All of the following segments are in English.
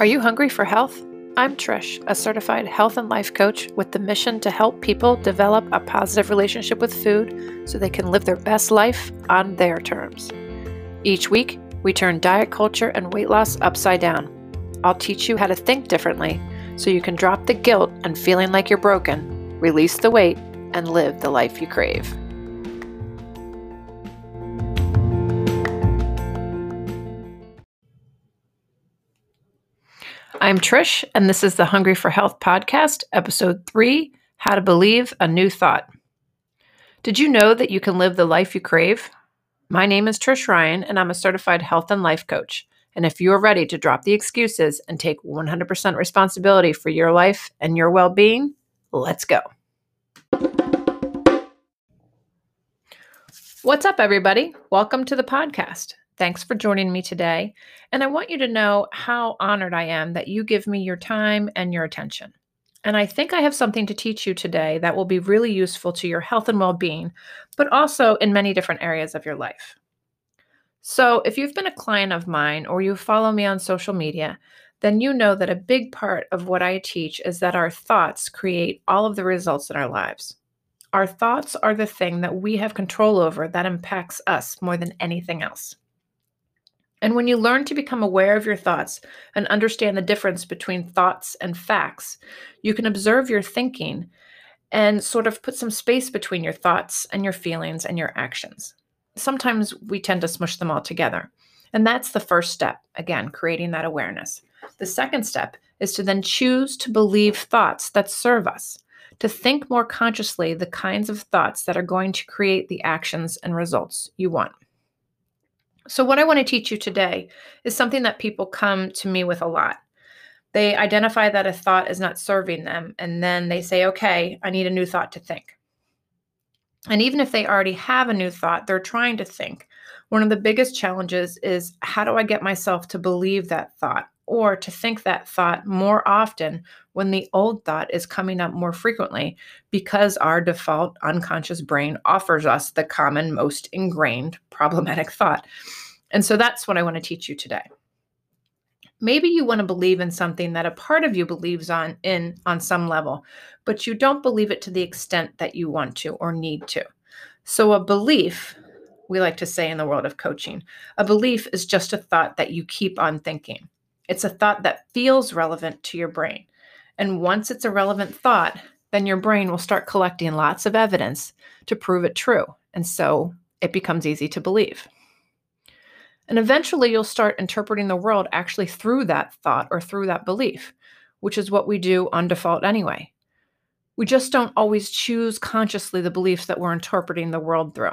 Are you hungry for health? I'm Trish, a certified health and life coach with the mission to help people develop a positive relationship with food so they can live their best life on their terms. Each week, we turn diet culture and weight loss upside down. I'll teach you how to think differently so you can drop the guilt and feeling like you're broken, release the weight, and live the life you crave. I'm Trish, and this is the Hungry for Health podcast, episode 3, How to Believe a New Thought. Did you know that you can live the life you crave? My name is Trish Ryan, and I'm a certified health and life coach. And if you are ready to drop the excuses and take 100% responsibility for your life and your well-being, let's go. What's up, everybody? Welcome to the podcast. Thanks for joining me today, and I want you to know how honored I am that you give me your time and your attention. And I think I have something to teach you today that will be really useful to your health and well-being, but also in many different areas of your life. So if you've been a client of mine or you follow me on social media, then you know that a big part of what I teach is that our thoughts create all of the results in our lives. Our thoughts are the thing that we have control over that impacts us more than anything else. And when you learn to become aware of your thoughts and understand the difference between thoughts and facts, you can observe your thinking and sort of put some space between your thoughts and your feelings and your actions. Sometimes we tend to smush them all together. And that's the first step, again, creating that awareness. The second step is to then choose to believe thoughts that serve us, to think more consciously the kinds of thoughts that are going to create the actions and results you want. So what I want to teach you today is something that people come to me with a lot. They identify that a thought is not serving them, and then they say, okay, I need a new thought to think. And even if they already have a new thought, they're trying to think. One of the biggest challenges is, how do I get myself to believe that thought or to think that thought more often when the old thought is coming up more frequently because our default unconscious brain offers us the common, most ingrained problematic thought. And so that's what I want to teach you today. Maybe you want to believe in something that a part of you believes on some level, but you don't believe it to the extent that you want to or need to. So a belief, we like to say in the world of coaching, a belief is just a thought that you keep on thinking. It's a thought that feels relevant to your brain. And once it's a relevant thought, then your brain will start collecting lots of evidence to prove it true. And so it becomes easy to believe. And eventually you'll start interpreting the world actually through that thought or through that belief, which is what we do on default anyway. We just don't always choose consciously the beliefs that we're interpreting the world through.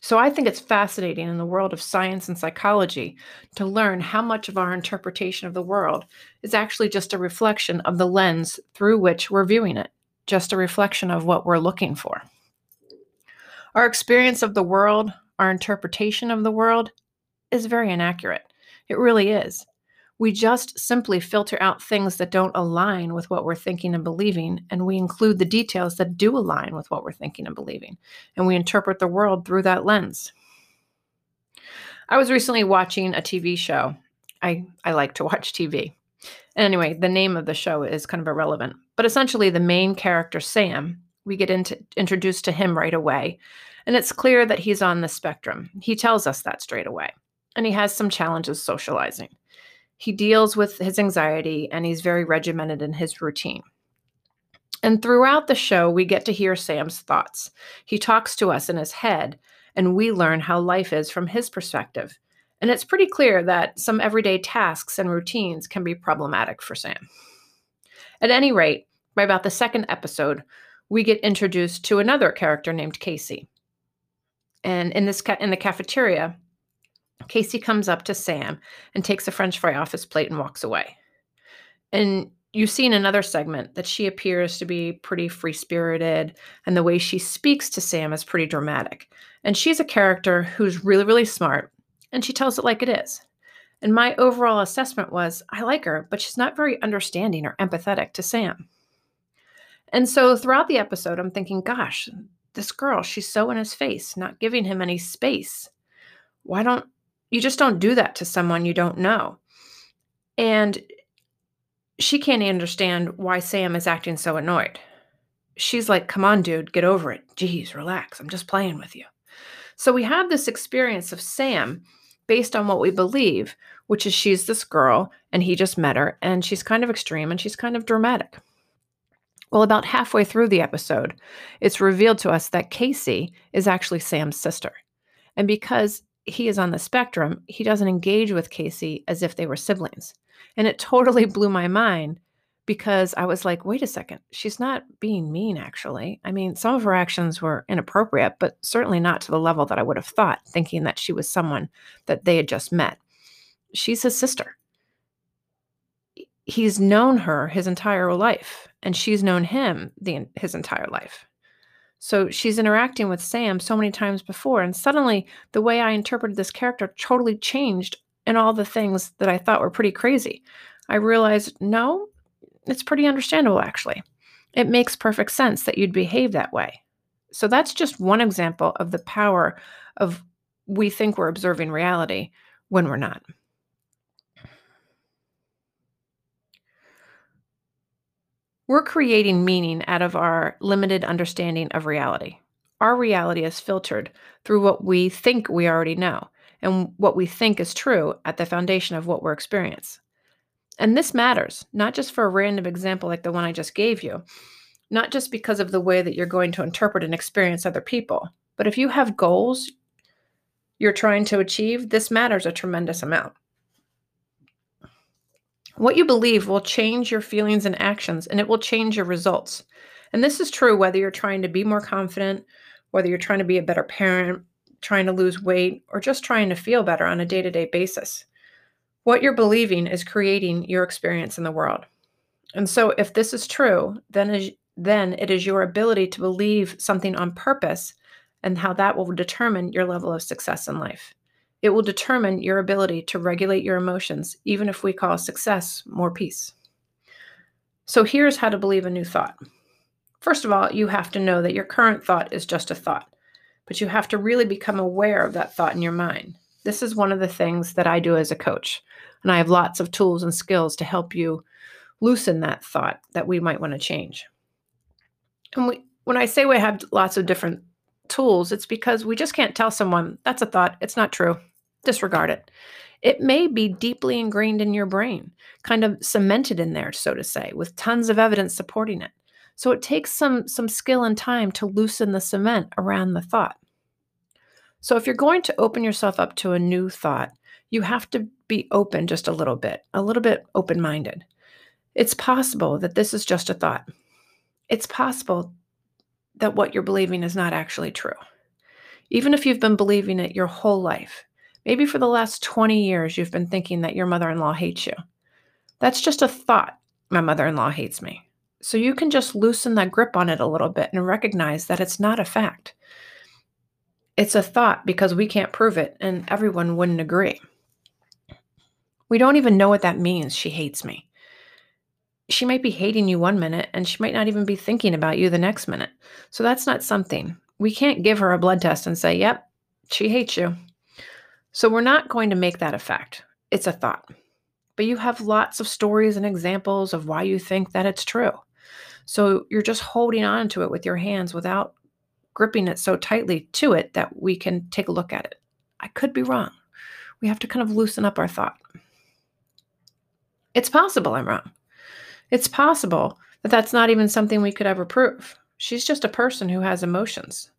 So I think it's fascinating in the world of science and psychology to learn how much of our interpretation of the world is actually just a reflection of the lens through which we're viewing it, just a reflection of what we're looking for. Our experience of the world, our interpretation of the world, is very inaccurate. It really is. We just simply filter out things that don't align with what we're thinking and believing, and we include the details that do align with what we're thinking and believing, and we interpret the world through that lens. I was recently watching a TV show. I like to watch TV. And anyway, the name of the show is kind of irrelevant, but essentially the main character, Sam, we get introduced to him right away, and it's clear that he's on the spectrum. He tells us that straight away, and he has some challenges socializing. He deals with his anxiety, and he's very regimented in his routine. And throughout the show, we get to hear Sam's thoughts. He talks to us in his head, and we learn how life is from his perspective. And it's pretty clear that some everyday tasks and routines can be problematic for Sam. At any rate, by about the second episode, we get introduced to another character named Casey. And in the cafeteria, Casey comes up to Sam and takes a French fry off his plate and walks away. And you see in another segment that she appears to be pretty free-spirited, and the way she speaks to Sam is pretty dramatic. And she's a character who's really, really smart, and she tells it like it is. And my overall assessment was, I like her, but she's not very understanding or empathetic to Sam. And so throughout the episode, I'm thinking, gosh, this girl, she's so in his face, not giving him any space. Why don't you just don't do that to someone you don't know? And she can't understand why Sam is acting so annoyed. She's like, come on, dude, get over it. Geez, relax. I'm just playing with you. So we have this experience of Sam based on what we believe, which is she's this girl and he just met her and she's kind of extreme and she's kind of dramatic. Well, about halfway through the episode, it's revealed to us that Casey is actually Sam's sister. And because he is on the spectrum, he doesn't engage with Casey as if they were siblings. And it totally blew my mind because I was like, wait a second, she's not being mean, actually. I mean, some of her actions were inappropriate, but certainly not to the level that I would have thought, thinking that she was someone that they had just met. She's his sister. He's known her his entire life, and she's known him his entire life. So she's interacting with Sam so many times before, and suddenly the way I interpreted this character totally changed and all the things that I thought were pretty crazy. I realized, no, it's pretty understandable, actually. It makes perfect sense that you'd behave that way. So that's just one example of the power of we think we're observing reality when we're not. We're creating meaning out of our limited understanding of reality. Our reality is filtered through what we think we already know and what we think is true at the foundation of what we're experiencing. And this matters, not just for a random example like the one I just gave you, not just because of the way that you're going to interpret and experience other people, but if you have goals you're trying to achieve, this matters a tremendous amount. What you believe will change your feelings and actions, and it will change your results. And this is true whether you're trying to be more confident, whether you're trying to be a better parent, trying to lose weight, or just trying to feel better on a day-to-day basis. What you're believing is creating your experience in the world. And so if this is true, then it is your ability to believe something on purpose and how that will determine your level of success in life. It will determine your ability to regulate your emotions, even if we call success more peace. So here's how to believe a new thought. First of all, you have to know that your current thought is just a thought, but you have to really become aware of that thought in your mind. This is one of the things that I do as a coach, and I have lots of tools and skills to help you loosen that thought that we might want to change. And when I say we have lots of different tools, it's because we just can't tell someone, that's a thought, it's not true, disregard it. It may be deeply ingrained in your brain, kind of cemented in there, so to say, with tons of evidence supporting it. So it takes some skill and time to loosen the cement around the thought. So if you're going to open yourself up to a new thought, you have to be open just a little bit open-minded. It's possible that this is just a thought. It's possible that what you're believing is not actually true. Even if you've been believing it your whole life, maybe for the last 20 years, you've been thinking that your mother-in-law hates you. That's just a thought, my mother-in-law hates me. So you can just loosen that grip on it a little bit and recognize that it's not a fact. It's a thought because we can't prove it and everyone wouldn't agree. We don't even know what that means, she hates me. She might be hating you one minute and she might not even be thinking about you the next minute. So that's not something. We can't give her a blood test and say, yep, she hates you. So we're not going to make that a fact. It's a thought. But you have lots of stories and examples of why you think that it's true. So you're just holding on to it with your hands without gripping it so tightly to it that we can take a look at it. I could be wrong. We have to kind of loosen up our thought. It's possible I'm wrong. It's possible that that's not even something we could ever prove. She's just a person who has emotions.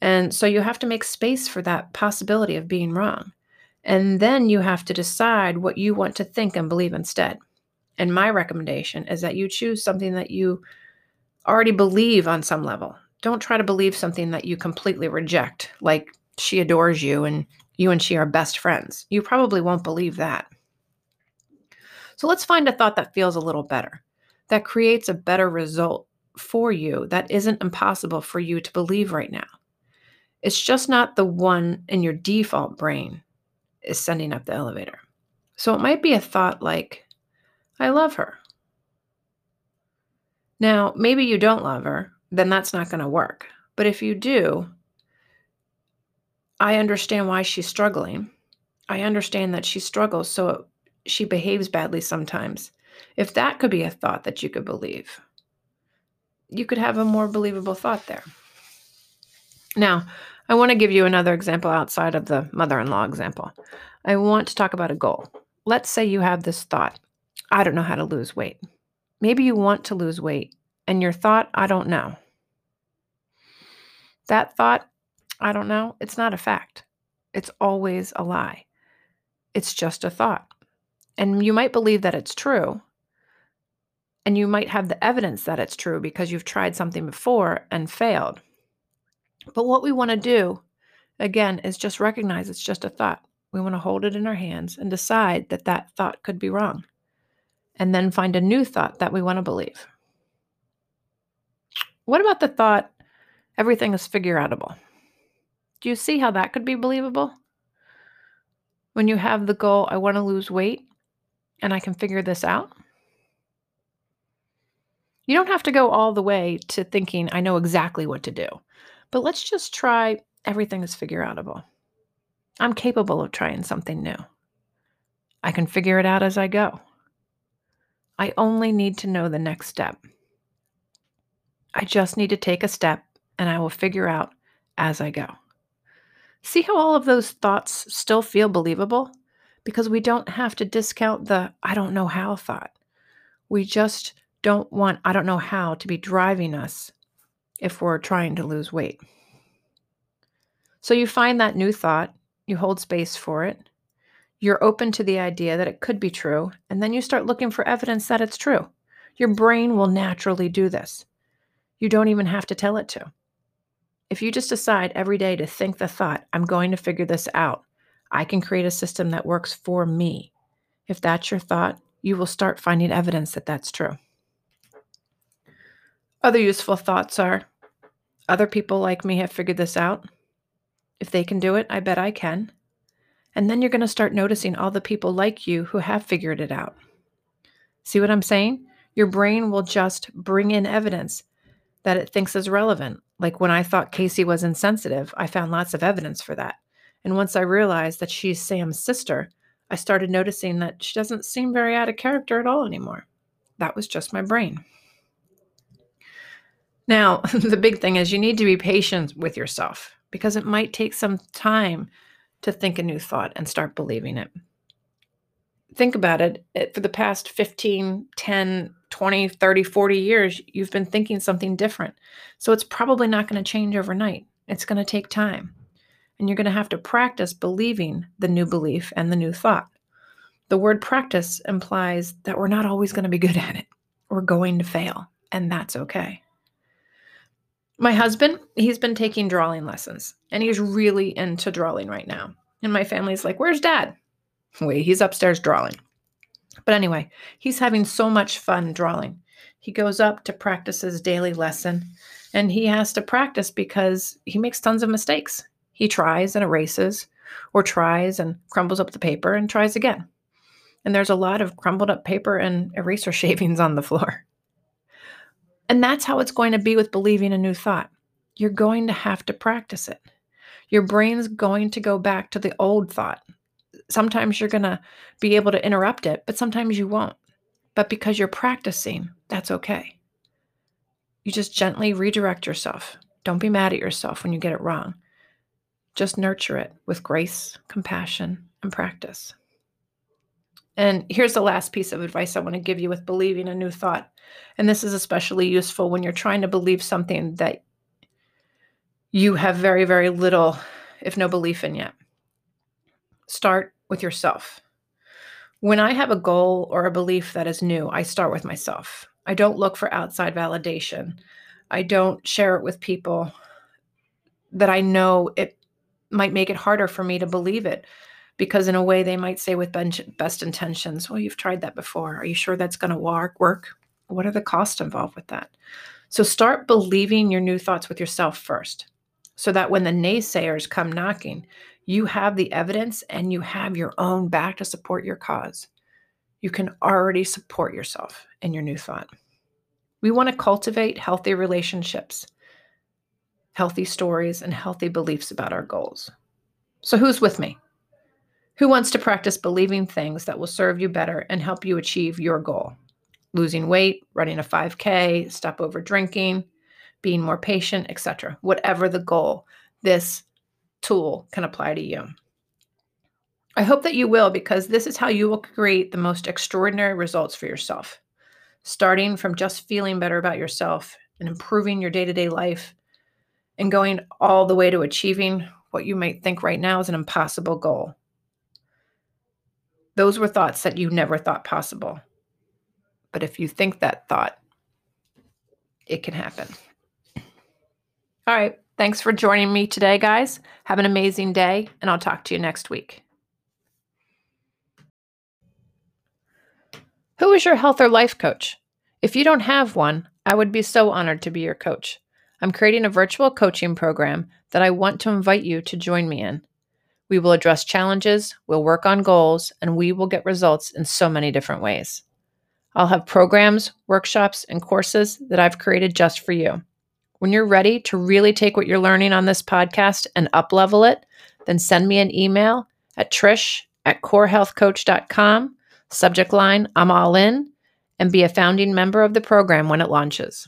And so you have to make space for that possibility of being wrong. And then you have to decide what you want to think and believe instead. And my recommendation is that you choose something that you already believe on some level. Don't try to believe something that you completely reject, like she adores you and she are best friends. You probably won't believe that. So let's find a thought that feels a little better, that creates a better result for you, that isn't impossible for you to believe right now. It's just not the one in your default brain is sending up the elevator. So it might be a thought like, I love her. Now, maybe you don't love her, then that's not going to work. But if you do, I understand why she's struggling. I understand that she struggles, so she behaves badly sometimes, if that could be a thought that you could believe, you could have a more believable thought there. Now, I want to give you another example outside of the mother-in-law example. I want to talk about a goal. Let's say you have this thought, I don't know how to lose weight. Maybe you want to lose weight and your thought, I don't know. That thought, I don't know, it's not a fact. It's always a lie. It's just a thought. And you might believe that it's true, and you might have the evidence that it's true because you've tried something before and failed. But what we want to do, again, is just recognize it's just a thought. We want to hold it in our hands and decide that that thought could be wrong, and then find a new thought that we want to believe. What about the thought, everything is figure-outable? Do you see how that could be believable? When you have the goal, I want to lose weight and I can figure this out. You don't have to go all the way to thinking, I know exactly what to do. But let's just try everything is figure-outable. I'm capable of trying something new. I can figure it out as I go. I only need to know the next step. I just need to take a step and I will figure out as I go. See how all of those thoughts still feel believable? Because we don't have to discount the I don't know how thought. We just don't want I don't know how to be driving us if we're trying to lose weight. So you find that new thought, you hold space for it, you're open to the idea that it could be true, and then you start looking for evidence that it's true. Your brain will naturally do this. You don't even have to tell it to. If you just decide every day to think the thought, I'm going to figure this out, I can create a system that works for me. If that's your thought, you will start finding evidence that that's true. Other useful thoughts are, other people like me have figured this out. If they can do it, I bet I can. And then you're going to start noticing all the people like you who have figured it out. See what I'm saying? Your brain will just bring in evidence that it thinks is relevant. Like when I thought Casey was insensitive, I found lots of evidence for that. And once I realized that she's Sam's sister, I started noticing that she doesn't seem very out of character at all anymore. That was just my brain. Now, the big thing is you need to be patient with yourself because it might take some time to think a new thought and start believing it. Think about it. For the past 15, 10, 20, 30, 40 years, you've been thinking something different. So it's probably not going to change overnight. It's going to take time. And you're going to have to practice believing the new belief and the new thought. The word practice implies that we're not always going to be good at it. We're going to fail, and that's okay. My husband, he's been taking drawing lessons, and he's really into drawing right now. And my family's like, where's Dad? Wait, he's upstairs drawing. But anyway, he's having so much fun drawing. He goes up to practice his daily lesson, and he has to practice because he makes tons of mistakes. He tries and erases, or tries and crumbles up the paper and tries again. And there's a lot of crumbled up paper and eraser shavings on the floor. And that's how it's going to be with believing a new thought. You're going to have to practice it. Your brain's going to go back to the old thought. Sometimes you're going to be able to interrupt it, but sometimes you won't. But because you're practicing, that's okay. You just gently redirect yourself. Don't be mad at yourself when you get it wrong. Just nurture it with grace, compassion, and practice. And here's the last piece of advice I want to give you with believing a new thought. And this is especially useful when you're trying to believe something that you have very, very little, if no belief in yet. Start with yourself. When I have a goal or a belief that is new, I start with myself. I don't look for outside validation. I don't share it with people that I know it might make it harder for me to believe it because in a way they might say with best intentions, well, you've tried that before. Are you sure that's going to work? What are the costs involved with that? So start believing your new thoughts with yourself first so that when the naysayers come knocking, you have the evidence and you have your own back to support your cause. You can already support yourself in your new thought. We want to cultivate healthy relationships, healthy stories, and healthy beliefs about our goals. So who's with me? Who wants to practice believing things that will serve you better and help you achieve your goal? Losing weight, running a 5K, stop over drinking, being more patient, etc. Whatever the goal, this tool can apply to you. I hope that you will, because this is how you will create the most extraordinary results for yourself. Starting from just feeling better about yourself and improving your day-to-day life and going all the way to achieving what you might think right now is an impossible goal. Those were thoughts that you never thought possible. But if you think that thought, it can happen. All right. Thanks for joining me today, guys. Have an amazing day, and I'll talk to you next week. Who is your health or life coach? If you don't have one, I would be so honored to be your coach. I'm creating a virtual coaching program that I want to invite you to join me in. We will address challenges, we'll work on goals, and we will get results in so many different ways. I'll have programs, workshops, and courses that I've created just for you. When you're ready to really take what you're learning on this podcast and up-level it, then send me an email at trish@corehealthcoach.com, subject line, I'm all in, and be a founding member of the program when it launches.